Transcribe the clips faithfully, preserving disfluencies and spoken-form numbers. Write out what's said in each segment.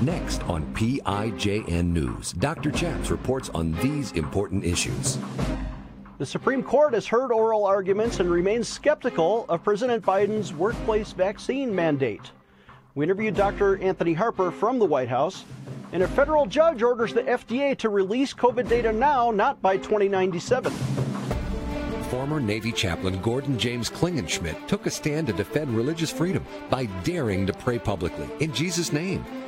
Next on P I J N News, Doctor Chaps reports on these important issues. The Supreme Court has heard oral arguments and remains skeptical of President Biden's workplace vaccine mandate. We interviewed Doctor Anthony Harper from the White House, and a federal judge orders the F D A to release COVID data now, not by twenty ninety-seven. Former Navy chaplain Gordon James Klingenschmitt took a stand to defend religious freedom by daring to pray publicly in Jesus' name.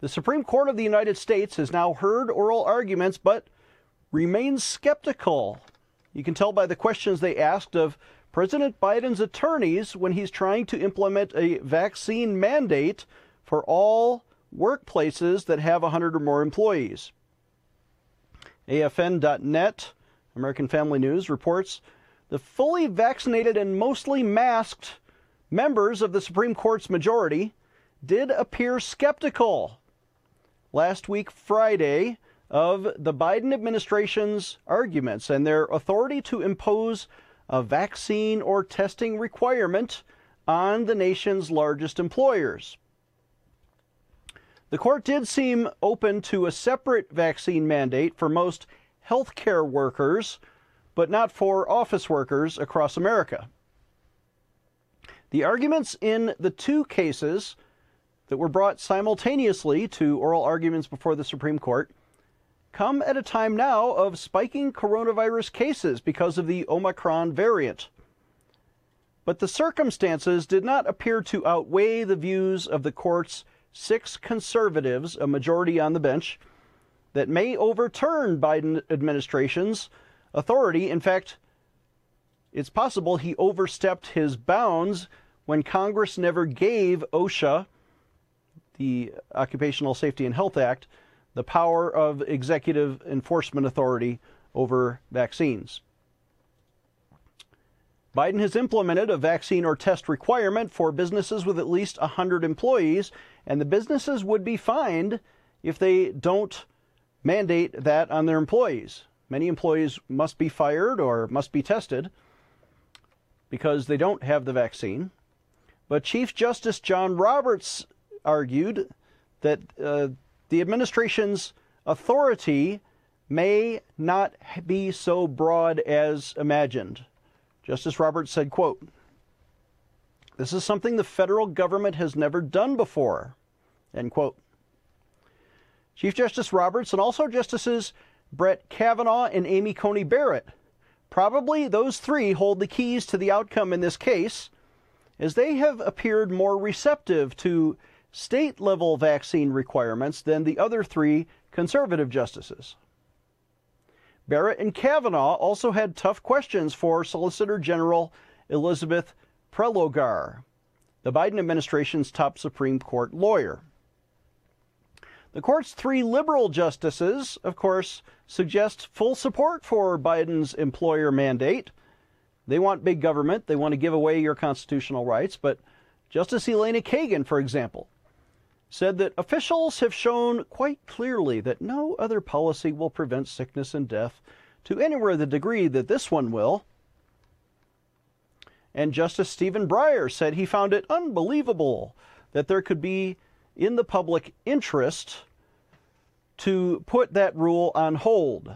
The Supreme Court of the United States has now heard oral arguments, but remains skeptical. You can tell by the questions they asked of President Biden's attorneys when he's trying to implement a vaccine mandate for all workplaces that have one hundred or more employees. A F N dot net American Family News reports the fully vaccinated and mostly masked members of the Supreme Court's majority did appear skeptical last week, Friday, of the Biden administration's arguments and their authority to impose a vaccine or testing requirement on the nation's largest employers. The court did seem open to a separate vaccine mandate for most healthcare workers, but not for office workers across America. The arguments in the two cases that were brought simultaneously to oral arguments before the Supreme Court come at a time now of spiking coronavirus cases because of the Omicron variant. But the circumstances did not appear to outweigh the views of the court's six conservatives, a majority on the bench, that may overturn Biden administration's authority. In fact, it's possible he overstepped his bounds when Congress never gave OSHA, the Occupational Safety and Health Act, the power of executive enforcement authority over vaccines. Biden has implemented a vaccine or test requirement for businesses with at least one hundred employees, and the businesses would be fined if they don't mandate that on their employees. Many employees must be fired or must be tested because they don't have the vaccine. But Chief Justice John Roberts argued that uh, the administration's authority may not be so broad as imagined. Justice Roberts said, quote, "This is something the federal government has never done before," end quote. Chief Justice Roberts and also Justices Brett Kavanaugh and Amy Coney Barrett, probably those three hold the keys to the outcome in this case, as they have appeared more receptive to state-level vaccine requirements than the other three conservative justices. Barrett and Kavanaugh also had tough questions for Solicitor General Elizabeth Prelogar, the Biden administration's top Supreme Court lawyer. The court's three liberal justices, of course, suggest full support for Biden's employer mandate. They want big government. They want to give away your constitutional rights. But Justice Elena Kagan, for example, said that officials have shown quite clearly that no other policy will prevent sickness and death to anywhere the degree that this one will. And Justice Stephen Breyer said he found it unbelievable that there could be in the public interest to put that rule on hold.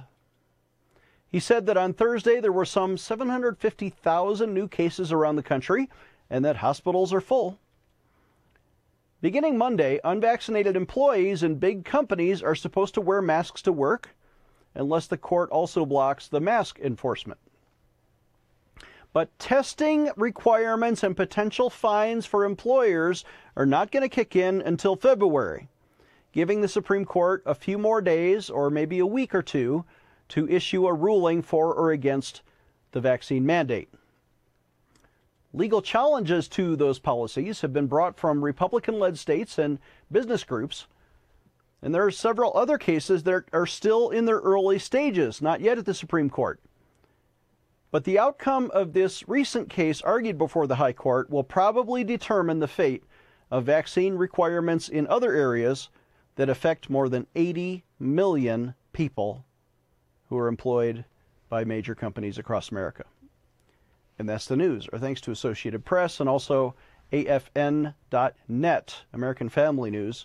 He said that on Thursday there were some seven hundred fifty thousand new cases around the country and that hospitals are full. Beginning Monday, unvaccinated employees in big companies are supposed to wear masks to work unless the court also blocks the mask enforcement. But testing requirements and potential fines for employers are not going to kick in until February, giving the Supreme Court a few more days or maybe a week or two to issue a ruling for or against the vaccine mandate. Legal challenges to those policies have been brought from Republican-led states and business groups, And there are several other cases that are still in their early stages, not yet at the Supreme Court. But the outcome of this recent case argued before the High Court will probably determine the fate of vaccine requirements in other areas that affect more than eighty million people who are employed by major companies across America. And that's the news. Our thanks to Associated Press and also A F N dot net, American Family News,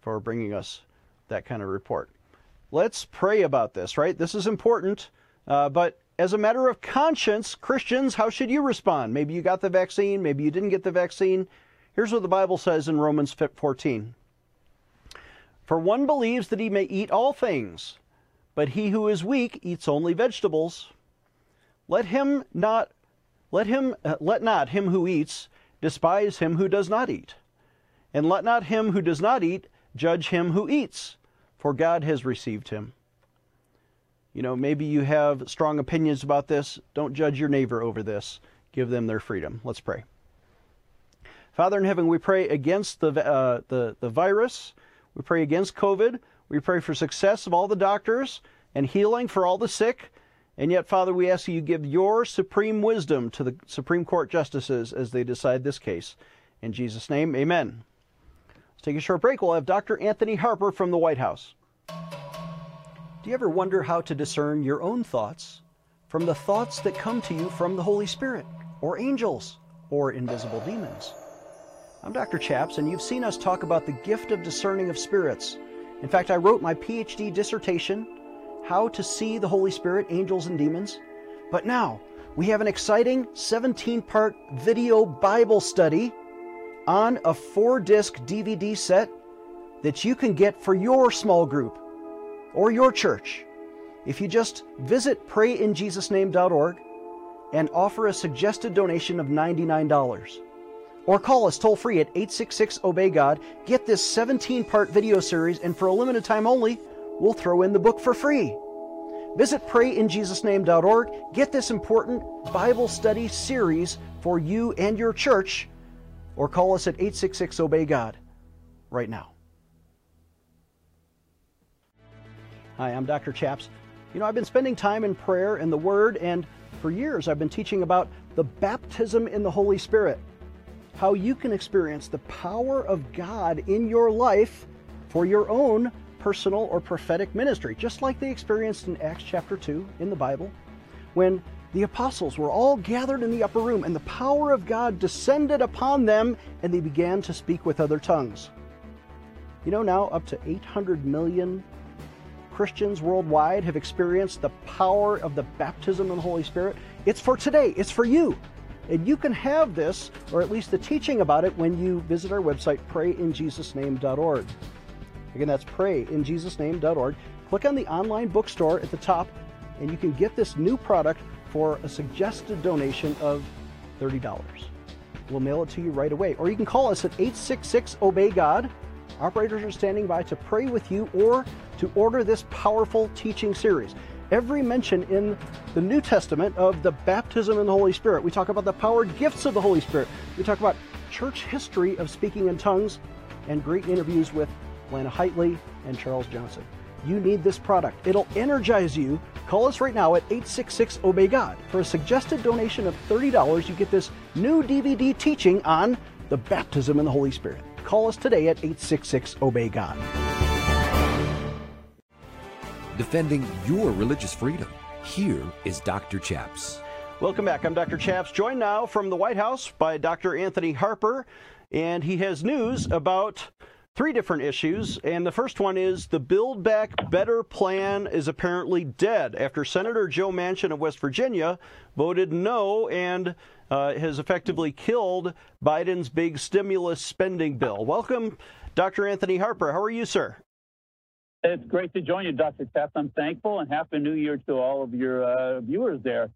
for bringing us that kind of report. Let's pray about this, right? This is important, uh, but as a matter of conscience, Christians, how should you respond? Maybe you got the vaccine, maybe you didn't get the vaccine. Here's what the Bible says in Romans fourteen. For one believes that he may eat all things, but he who is weak eats only vegetables. Let him not, let him, uh, let not him who eats despise him who does not eat, and let not him who does not eat judge him who eats, for God has received him. You know, maybe you have strong opinions about this. Don't judge your neighbor over this. Give them their freedom. Let's pray. Father in heaven, we pray against the uh, the, the virus. We pray against COVID. We pray for success of all the doctors and healing for all the sick. And yet, Father, we ask you give your supreme wisdom to the Supreme Court justices as they decide this case. In Jesus' name, amen. Let's take a short break. We'll have Doctor Anthony Harper from the White House. Do you ever wonder how to discern your own thoughts from the thoughts that come to you from the Holy Spirit or angels or invisible demons? I'm Doctor Chaps, and you've seen us talk about the gift of discerning of spirits. In fact, I wrote my PhD dissertation, How to See the Holy Spirit, Angels, and Demons. But now, we have an exciting seventeen part video Bible study on a four disc D V D set that you can get for your small group or your church if you just visit pray in Jesus name dot org and offer a suggested donation of ninety-nine dollars. Or call us toll-free at eight six six obey God. Get this seventeen part video series, and for a limited time only, we'll throw in the book for free. Visit pray in Jesus name dot org. Get this important Bible study series for you and your church, or call us at eight six six obey God right now. Hi, I'm Doctor Chaps. You know, I've been spending time in prayer and the Word, and for years I've been teaching about the baptism in the Holy Spirit, how you can experience the power of God in your life for your own personal or prophetic ministry, just like they experienced in Acts chapter two in the Bible, when the apostles were all gathered in the upper room and the power of God descended upon them and they began to speak with other tongues. You know, now up to eight hundred million Christians worldwide have experienced the power of the baptism of the Holy Spirit. It's for today, it's for you. And you can have this, or at least the teaching about it, when you visit our website, pray in Jesus name dot org. Again, that's pray in Jesus name dot org. Click on the online bookstore at the top, and you can get this new product for a suggested donation of thirty dollars. We'll mail it to you right away. Or you can call us at eight six six obey God. Operators are standing by to pray with you or to order this powerful teaching series. Every mention in the New Testament of the baptism in the Holy Spirit. We talk about the powered gifts of the Holy Spirit. We talk about church history of speaking in tongues and great interviews with Lana Haitley and Charles Johnson. You need this product. It'll energize you. Call us right now at eight six six obey God. For a suggested donation of thirty dollars, you get this new D V D teaching on the baptism in the Holy Spirit. Call us today at eight six six obey God. Defending your religious freedom. Here is Doctor Chaps. Welcome back. I'm Doctor Chaps, joined now from the White House by Doctor Anthony Harper, and he has news about three different issues. And the first one is the Build Back Better plan is apparently dead after Senator Joe Manchin of West Virginia voted no and uh, has effectively killed Biden's big stimulus spending bill. Welcome, Doctor Anthony Harper. How are you, sir? It's great to join you, Doctor Chaps. I'm thankful, and happy New Year to all of your uh, viewers there.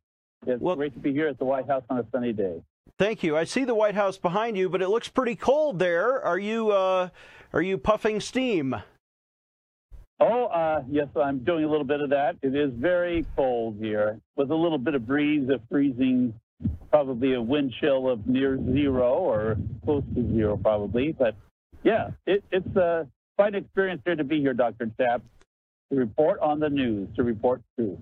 It's well, great to be here at the White House on a sunny day. Thank you. I see the White House behind you, but it looks pretty cold there. Are you uh, are you puffing steam? Oh, uh, yes, I'm doing a little bit of that. It is very cold here, with a little bit of breeze of freezing, probably a wind chill of near zero or close to zero, probably. But yeah, it, it's. Uh, quite an experience here to be here, Doctor Chapp, to report on the news, to report truth.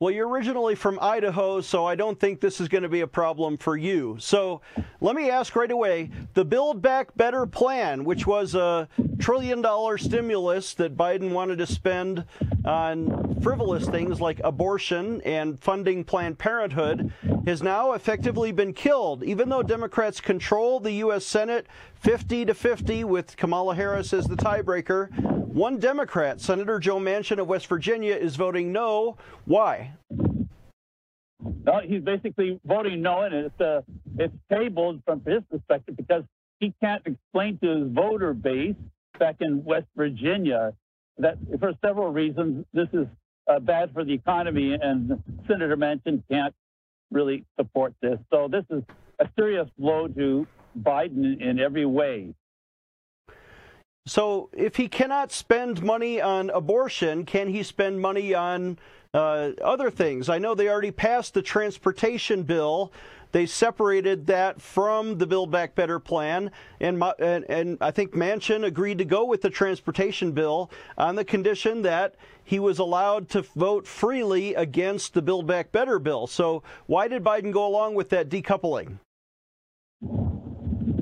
Well, you're originally from Idaho, so I don't think this is going to be a problem for you. So let me ask right away, the Build Back Better plan, which was a trillion dollar stimulus that Biden wanted to spend on frivolous things like abortion and funding Planned Parenthood, has now effectively been killed. Even though Democrats control the U S Senate fifty to fifty with Kamala Harris as the tiebreaker, one Democrat, Senator Joe Manchin of West Virginia, is voting no. Why? Well, he's basically voting no, and it's uh, it's tabled from his perspective because he can't explain to his voter base back in West Virginia that for several reasons this is uh, bad for the economy, and Senator Manchin can't really support this. So this is a serious blow to Biden in every way. So if he cannot spend money on abortion, can he spend money on uh, other things? I know they already passed the transportation bill. They separated that from the Build Back Better plan, and, and, and I think Manchin agreed to go with the transportation bill on the condition that he was allowed to vote freely against the Build Back Better bill. So why did Biden go along with that decoupling?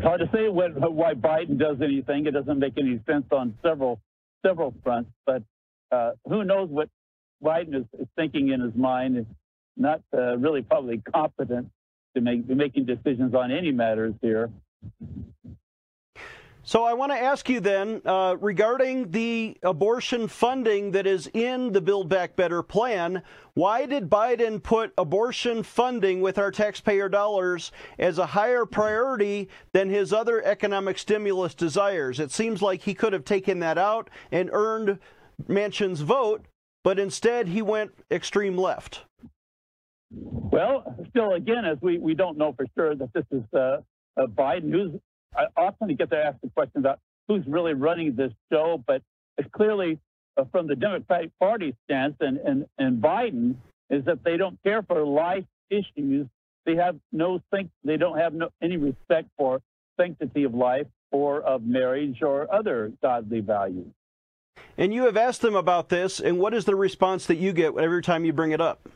Hard to say what, why Biden does anything. It doesn't make any sense on several several fronts, but uh, who knows what Biden is, is thinking in his mind. It's not uh, really probably competent to make, be making decisions on any matters here. So I want to ask you then, uh, regarding the abortion funding that is in the Build Back Better plan, why did Biden put abortion funding with our taxpayer dollars as a higher priority than his other economic stimulus desires? It seems like he could have taken that out and earned Manchin's vote, but instead he went extreme left. Well, still, again, as we, we don't know for sure that this is uh, a Biden who's I often get to ask the question about who's really running this show, but it's clearly uh, from the Democratic Party stance and, and, and Biden is that they don't care for life issues. They have no think, they don't have no, any respect for sanctity of life or of marriage or other godly values. And you have asked them about this, and what is the response that you get every time you bring it up?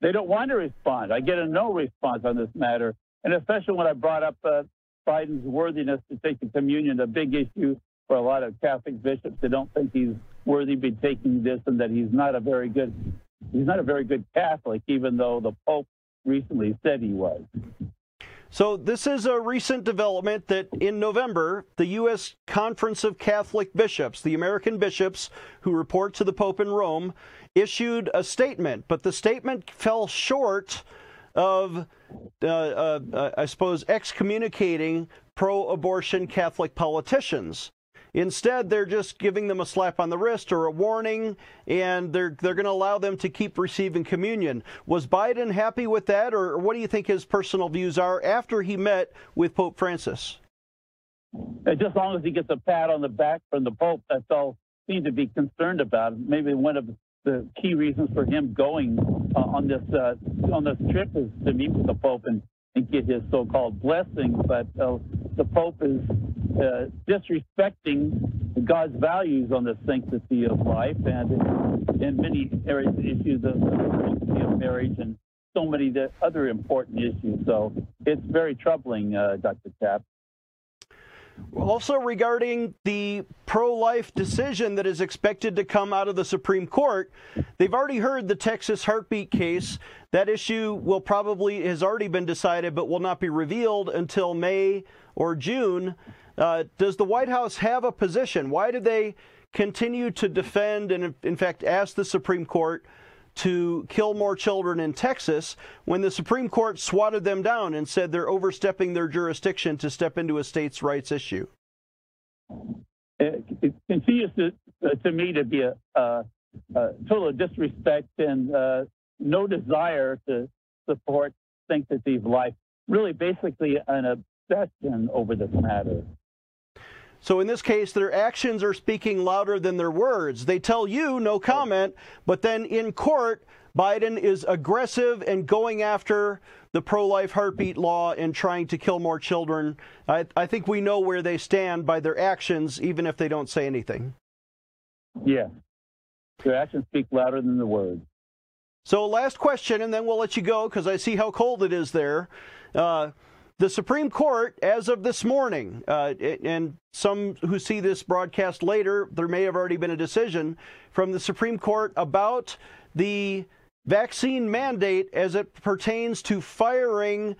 They don't want to respond. I get a no response on this matter. And especially when I brought up uh, Biden's worthiness to take the communion, a big issue for a lot of Catholic bishops. They don't think he's worthy to be taking this, and that he's not a very good, he's not a very good Catholic, even though the Pope recently said he was. So this is a recent development that in November, the U S Conference of Catholic Bishops, the American bishops who report to the Pope in Rome, issued a statement, but the statement fell short of, uh, uh, I suppose, excommunicating pro-abortion Catholic politicians. Instead, they're just giving them a slap on the wrist or a warning, and they're, they're going to allow them to keep receiving communion. Was Biden happy with that, or what do you think his personal views are after he met with Pope Francis? Just as long as he gets a pat on the back from the Pope, that's all he seemed to be concerned about. Maybe one of the key reasons for him going uh, on this uh, on this trip is to meet with the Pope and, and get his so-called blessing. But uh, the Pope is uh, disrespecting God's values on the sanctity of life and in many areas issues of the sanctity of marriage and so many other important issues. So it's very troubling, uh, Doctor Tapp. Also regarding the pro-life decision that is expected to come out of the Supreme Court, they've already heard the Texas heartbeat case. That issue will probably has already been decided but will not be revealed until May or June. Uh, does the White House have a position? Why do they continue to defend and, in fact, ask the Supreme Court to kill more children in Texas when the Supreme Court swatted them down and said they're overstepping their jurisdiction to step into a state's rights issue? It, it continues to, to me to be a, a, a total disrespect and uh, no desire to support sanctity of life, really basically an obsession over this matter. So in this case, their actions are speaking louder than their words. They tell you no comment, but then in court, Biden is aggressive and going after the pro-life heartbeat law and trying to kill more children. I, I think we know where they stand by their actions, even if they don't say anything. Yeah. Their actions speak louder than the words. So last question, and then we'll let you go because I see how cold it is there. Uh, the Supreme Court, as of this morning, uh, and some who see this broadcast later, there may have already been a decision from the Supreme Court about the vaccine mandate as it pertains to firing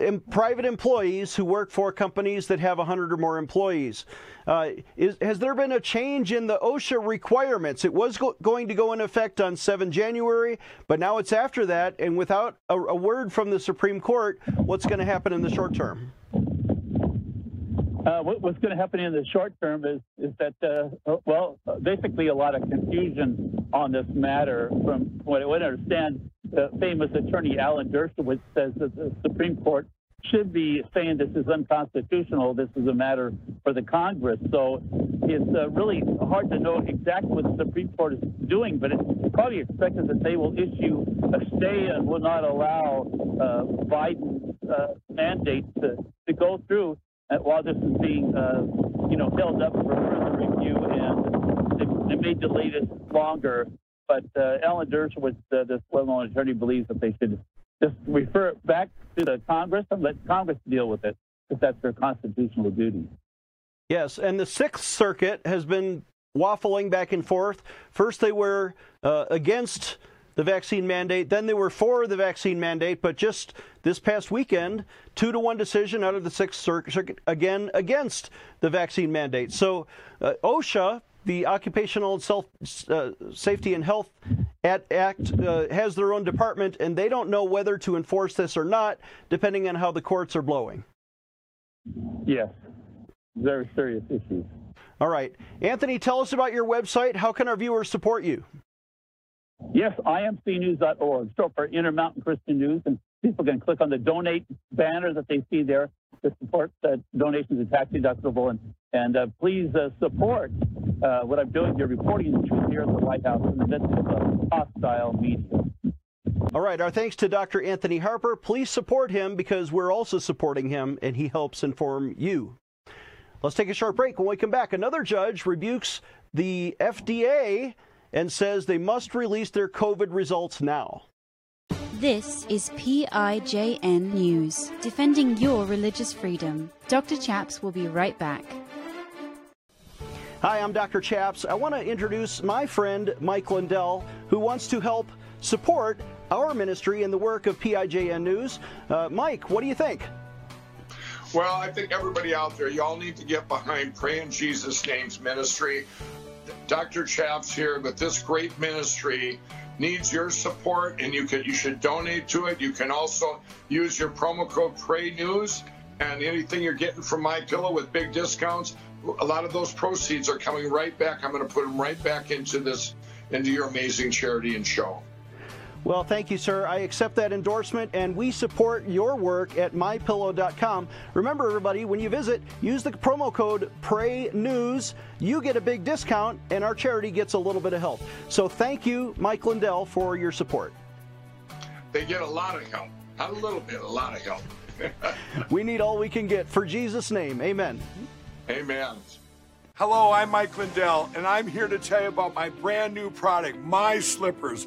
uh, private employees who work for companies that have one hundred or more employees. Uh, is, has there been a change in the OSHA requirements? It was go going to go into effect on the seventh of January, but now it's after that. And without a, a word from the Supreme Court, what's going to happen in the short term? Uh, what, what's going to happen in the short term is, is that, uh, well, basically a lot of confusion on this matter. From what I understand, the famous attorney Alan Dershowitz says that the Supreme Court should be saying this is unconstitutional. This is a matter for the Congress. So it's uh, really hard to know exactly what the Supreme Court is doing, but it's probably expected that they will issue a stay and will not allow uh, Biden's uh, mandate to, to go through. While this is being, uh, you know, held up for further review, and they, they may delay this longer, but uh, Alan Dershowitz, uh, this well-known attorney, believes that they should just refer it back to the Congress and let Congress deal with it, if that's their constitutional duty. Yes, and the Sixth Circuit has been waffling back and forth. First, they were uh, against the vaccine mandate, then they were for the vaccine mandate, but just this past weekend, two to one decision out of the Sixth Circuit again against the vaccine mandate. So uh, OSHA, the Occupational Self, uh, Safety and Health Act, uh, has their own department, and they don't know whether to enforce this or not, depending on how the courts are blowing. Yes, very serious issues. All right. Anthony, tell us about your website. How can our viewers support you? Yes, I M C news dot org, so for Intermountain Christian News, and people can click on the donate banner that they see there to support uh, donations are tax deductible, and, and uh, please uh, support uh, what I'm doing here, reporting the truth here at the White House in the midst of a hostile media. All right, our thanks to Doctor Anthony Harper. Please support him because we're also supporting him, and he helps inform you. Let's take a short break. When we come back, another judge rebukes the F D A and says they must release their COVID results now. This is P I J N News, defending your religious freedom. Doctor Chaps will be right back. Hi, I'm Doctor Chaps. I want to introduce my friend, Mike Lindell, who wants to help support our ministry and the work of P I J N News. Uh, Mike, what do you think? Well, I think everybody out there, y'all need to get behind Pray in Jesus' Name's ministry. Doctor Chaps here, but this great ministry needs your support, and you can you should donate to it. You can also use your promo code Pray News, and anything you're getting from My Pillow with big discounts, a lot of those proceeds are coming right back. I'm going to put them right back into this, into your amazing charity and show. Well, thank you, sir. I accept that endorsement, and we support your work at my pillow dot com. Remember, everybody, when you visit, use the promo code PRAYNEWS. You get a big discount, and our charity gets a little bit of help. So thank you, Mike Lindell, for your support. They get a lot of help. Not a little bit, a lot of help. We need all we can get. For Jesus' name, amen. Amen. Hello, I'm Mike Lindell, and I'm here to tell you about my brand new product, My Slippers.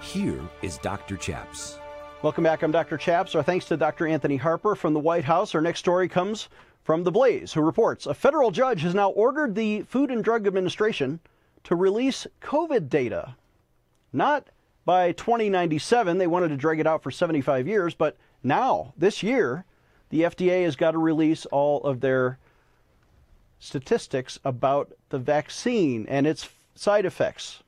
Here is Doctor Chaps. Welcome back. I'm Doctor Chaps. Our thanks to Doctor Anthony Harper from the White House. Our next story comes from The Blaze, who reports a federal judge has now ordered the Food and Drug Administration to release COVID data. Not by twenty ninety-seven. They wanted to drag it out for seventy-five years, but now, this year, the F D A has got to release all of their statistics about the vaccine and its side effects.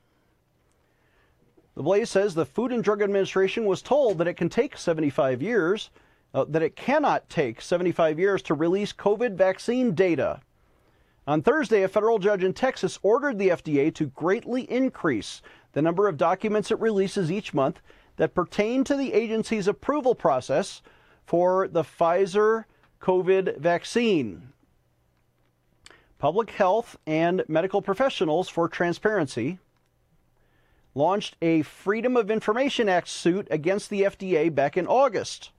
The Blaze says the Food and Drug Administration was told that it can take seventy-five years, uh, that it cannot take seventy-five years to release COVID vaccine data. On Thursday, a federal judge in Texas ordered the F D A to greatly increase the number of documents it releases each month that pertain to the agency's approval process for the Pfizer COVID vaccine. Public Health and Medical Professionals for Transparency launched a Freedom of Information Act suit against the F D A back in August.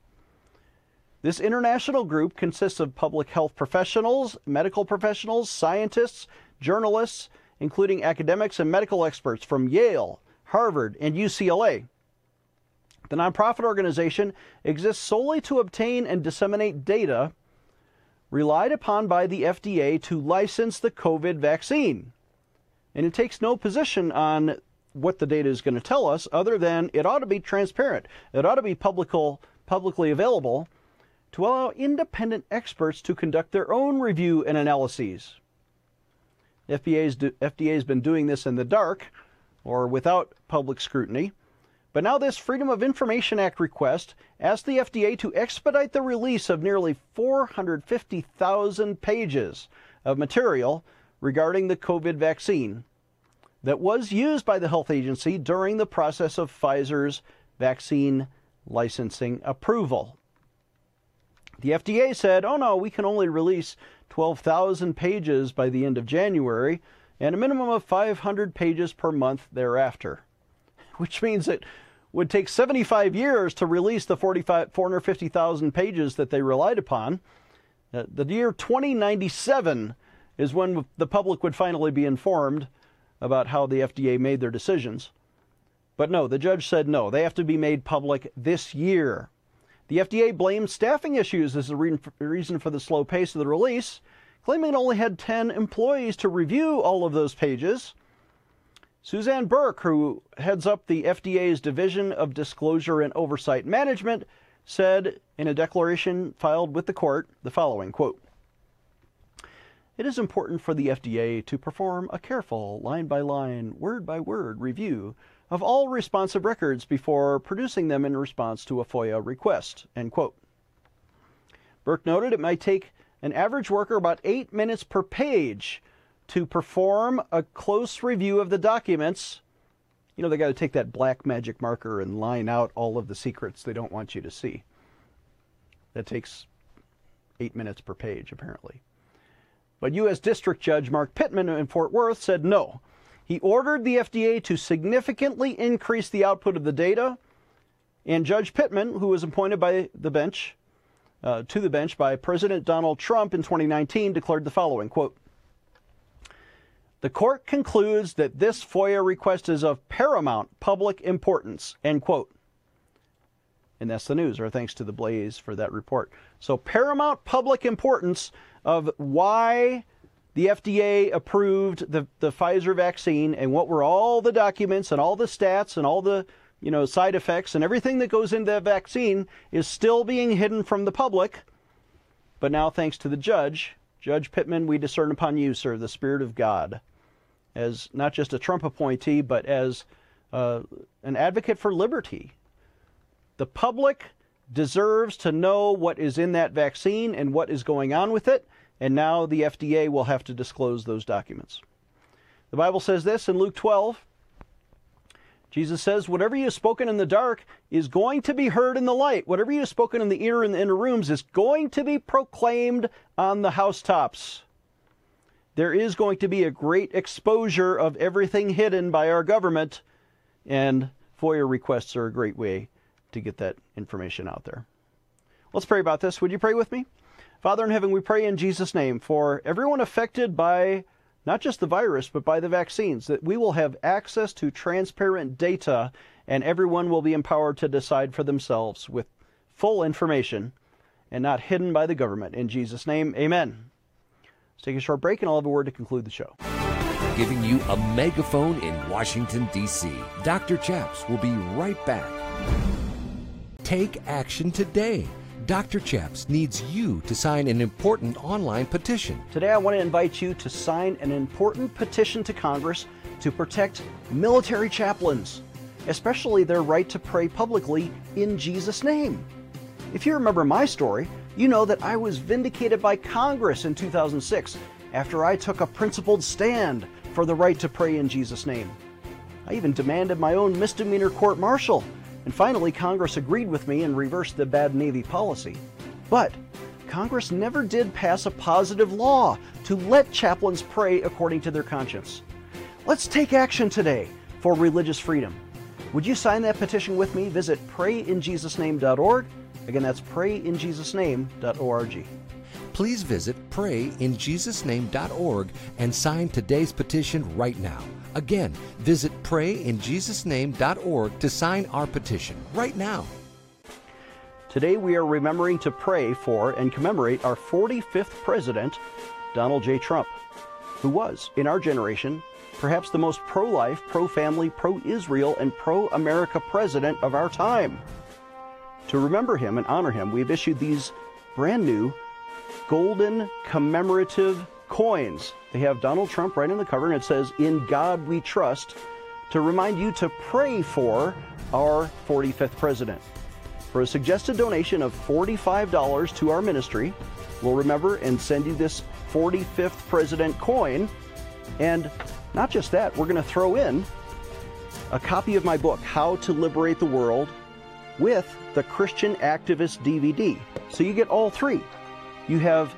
This international group consists of public health professionals, medical professionals, scientists, journalists, including academics and medical experts from Yale, Harvard, and U C L A. The nonprofit organization exists solely to obtain and disseminate data relied upon by the F D A to license the COVID vaccine. And it takes no position on what the data is going to tell us other than it ought to be transparent. It ought to be publical, publicly available to allow independent experts to conduct their own review and analyses. F D A has been doing this in the dark or without public scrutiny. But now this Freedom of Information Act request asks the F D A to expedite the release of nearly four hundred fifty thousand pages of material regarding the COVID vaccine that was used by the health agency during the process of Pfizer's vaccine licensing approval. The F D A said, oh no, we can only release twelve thousand pages by the end of January and a minimum of five hundred pages per month thereafter, which means it would take seventy-five years to release the four hundred fifty thousand pages that they relied upon. Uh, the year twenty ninety-seven is when the public would finally be informed about how the F D A made their decisions. But no, the judge said no, they have to be made public this year. The F D A blamed staffing issues as the re- reason for the slow pace of the release, claiming it only had ten employees to review all of those pages. Suzanne Burke, who heads up the F D A's Division of Disclosure and Oversight Management, said in a declaration filed with the court the following, quote, "It is important for the F D A to perform a careful line-by-line, word-by-word review of all responsive records before producing them in response to a FOIA request," end quote. Burke noted it might take an average worker about eight minutes per page to perform a close review of the documents. You know, they got to take that black magic marker and line out all of the secrets they don't want you to see. That takes eight minutes per page, apparently. But U S District Judge Mark Pittman in Fort Worth said no. He ordered the F D A to significantly increase the output of the data, and Judge Pittman, who was appointed by the bench, uh, to the bench by President Donald Trump in twenty nineteen, declared the following, quote, "The court concludes that this FOIA request is of paramount public importance," end quote. And that's the news. Our thanks to The Blaze for that report. So paramount public importance of why the F D A approved the, the Pfizer vaccine and what were all the documents and all the stats and all the, you know, side effects and everything that goes into that vaccine is still being hidden from the public. But now, thanks to the judge, Judge Pittman, we discern upon you, sir, the Spirit of God, as not just a Trump appointee, but as uh, an advocate for liberty. The public deserves to know what is in that vaccine and what is going on with it, and now the F D A will have to disclose those documents. The Bible says this in Luke twelve. Jesus says, whatever you have spoken in the dark is going to be heard in the light. Whatever you have spoken in the ear in the inner rooms is going to be proclaimed on the housetops. There is going to be a great exposure of everything hidden by our government, and FOIA requests are a great way to get that information out there. Let's pray about this. Would you pray with me? Father in heaven, we pray in Jesus' name for everyone affected by not just the virus, but by the vaccines, that we will have access to transparent data and everyone will be empowered to decide for themselves with full information and not hidden by the government. In Jesus' name, amen. Let's take a short break and I'll have a word to conclude the show. Giving you a megaphone in Washington, D C Doctor Chaps will be right back. Take action today. Doctor Chaps needs you to sign an important online petition. Today I want to invite you to sign an important petition to Congress to protect military chaplains, especially their right to pray publicly in Jesus' name. If you remember my story, you know that I was vindicated by Congress in two thousand six after I took a principled stand for the right to pray in Jesus' name. I even demanded my own misdemeanor court-martial. And finally, Congress agreed with me and reversed the bad Navy policy. But Congress never did pass a positive law to let chaplains pray according to their conscience. Let's take action today for religious freedom. Would you sign that petition with me? Visit pray in jesus name dot org. Again, that's pray in jesus name dot org. Please visit pray in jesus name dot org and sign today's petition right now. Again, visit pray in jesus name dot org to sign our petition right now. Today we are remembering to pray for and commemorate our forty-fifth president, Donald J. Trump, who was, in our generation, perhaps the most pro-life, pro-family, pro-Israel, and pro-America president of our time. To remember him and honor him, we've issued these brand new golden commemorative coins. They have Donald Trump right in the cover, and it says, "In God We Trust," to remind you to pray for our forty-fifth president. For a suggested donation of forty-five dollars to our ministry, we'll remember and send you this forty-fifth president coin. And not just that, we're going to throw in a copy of my book, How to Liberate the World, with the Christian Activist D V D. So you get all three. You have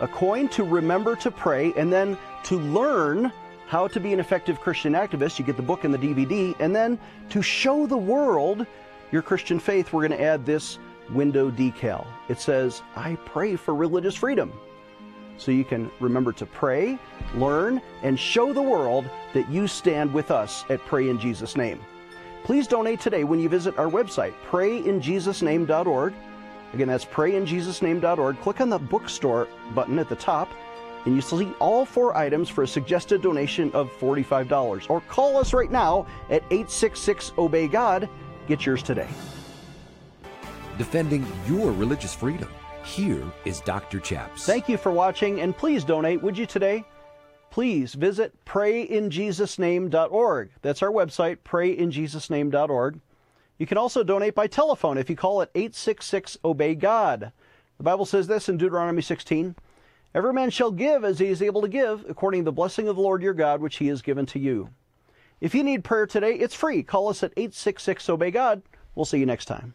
a coin to remember to pray, and then to learn how to be an effective Christian activist. You get the book and the D V D, and then to show the world your Christian faith, we're going to add this window decal. It says, "I pray for religious freedom." So you can remember to pray, learn, and show the world that you stand with us at Pray in Jesus' Name. Please donate today when you visit our website, pray in jesus name dot org. Again, that's pray in jesus name dot org. Click on the bookstore button at the top, and you see all four items for a suggested donation of forty-five dollars. Or call us right now at eight six six obey god. Get yours today. Defending your religious freedom. Here is Doctor Chaps. Thank you for watching, and please donate, would you, today? Please visit pray in jesus name dot org. That's our website, pray in jesus name dot org. You can also donate by telephone if you call at eight six six obey god. The Bible says this in Deuteronomy sixteen, "Every man shall give as he is able to give, according to the blessing of the Lord your God, which he has given to you." If you need prayer today, it's free. Call us at eight six six obey god. We'll see you next time.